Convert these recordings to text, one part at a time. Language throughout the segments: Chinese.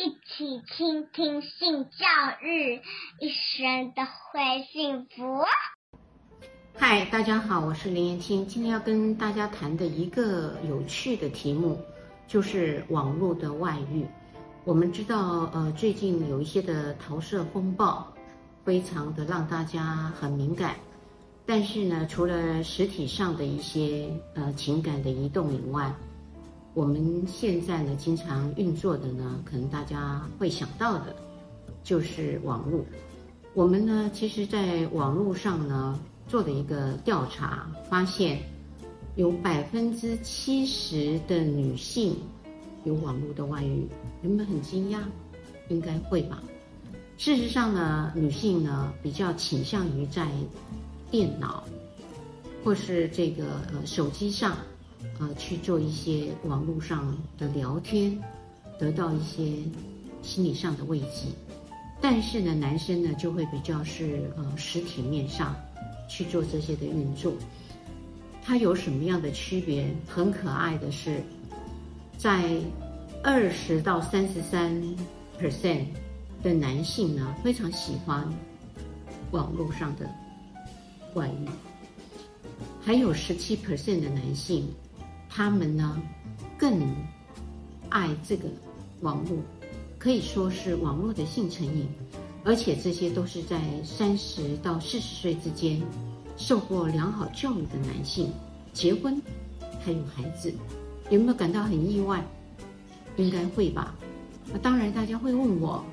一起倾听性教育，一生都会幸福。嗨，大家好，我是林妍青，今天要跟大家谈的一个有趣的题目，就是网络的外遇。我们知道，最近有一些的桃色风暴，非常的让大家很敏感。但是呢，除了实体上的一些情感的移动以外，我们现在呢，经常运作的呢，可能大家会想到的，就是网络。我们呢，其实在网络上呢，做了一个调查，发现有70%的女性有网络的外遇。有没有很惊讶？应该会吧。事实上呢，女性呢比较倾向于在电脑或是这个手机上。去做一些网络上的聊天，得到一些心理上的慰藉。但是呢，男生呢就会比较是实体面上去做这些的运作。它有什么样的区别？很可爱的是，在20%到33% 的男性呢，非常喜欢网络上的外遇，还有17% 的男性。他们呢，更爱这个网络，可以说是网络的性成瘾，而且这些都是在30到40岁之间，受过良好教育的男性，结婚还有孩子，有没有感到很意外？应该会吧。当然，大家会问我，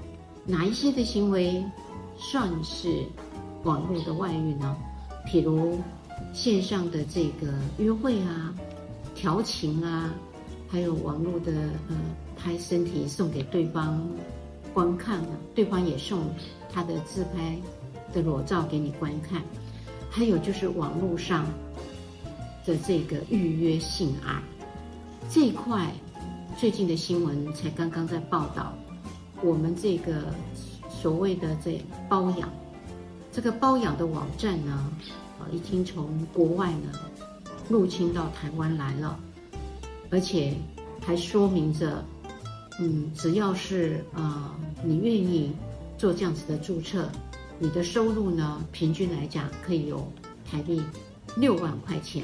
哪一些的行为算是网络的外遇呢？譬如线上的这个约会啊。调情啊，还有网络的拍身体送给对方观看啊，对方也送他的自拍的裸照给你观看，还有就是网络上的这个预约性爱这一块，最近的新闻才刚刚在报道，我们这个所谓的这包养，这个包养的网站呢，已经从国外呢。入侵到台湾来了，而且还说明着，只要是你愿意做这样子的注册，你的收入呢，平均来讲可以有台币6万块钱，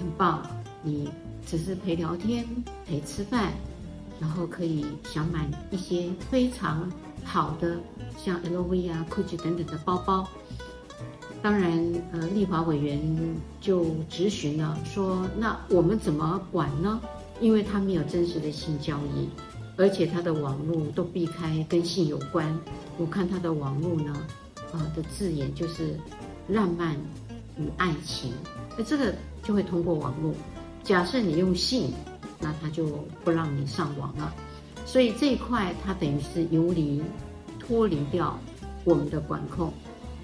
很棒。你只是陪聊天、陪吃饭，然后可以想买一些非常好的，像 LV 啊、GUCCI 等等的包包。当然，立法委员就质询了，说那我们怎么管呢？因为他没有真实的性交易，而且他的网络都避开跟性有关。我看他的网络呢，的字眼就是浪漫与爱情，那这个就会通过网络。假设你用性，那他就不让你上网了。所以这一块，它等于是脱离掉我们的管控。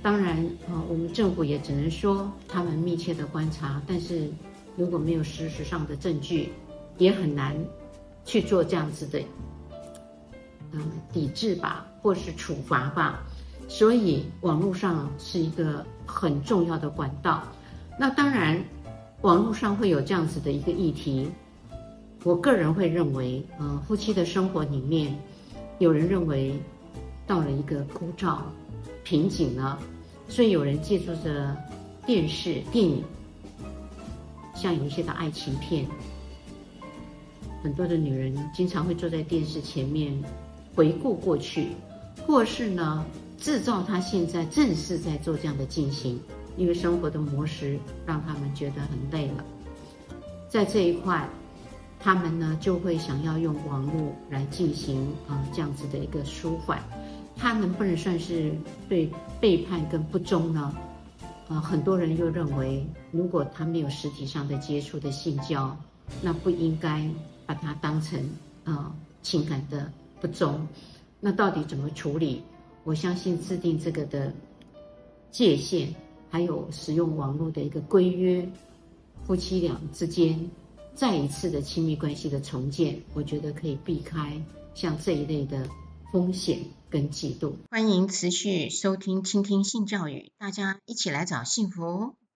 当然，我们政府也只能说他们密切的观察，但是如果没有事实上的证据，也很难去做这样子的，抵制吧，或是处罚吧。所以网络上是一个很重要的管道。那当然，网络上会有这样子的一个议题，我个人会认为，夫妻的生活里面，有人认为到了一个枯燥。瓶颈了，所以有人借助着电视、电影，像有一些的爱情片，很多的女人经常会坐在电视前面回顾过去，或是呢制造她现在正式在做这样的进行，因为生活的模式让他们觉得很累了，在这一块，他们呢就会想要用网络来进行这样子的一个舒缓。他能不能算是对背叛跟不忠呢？很多人又认为，如果他没有实体上的接触的性交，那不应该把它当成情感的不忠。那到底怎么处理？我相信制定这个的界限，还有使用网络的一个规约，夫妻俩之间再一次的亲密关系的重建，我觉得可以避开像这一类的风险。跟嫉妒，欢迎持续收听倾听性教育，大家一起来找幸福。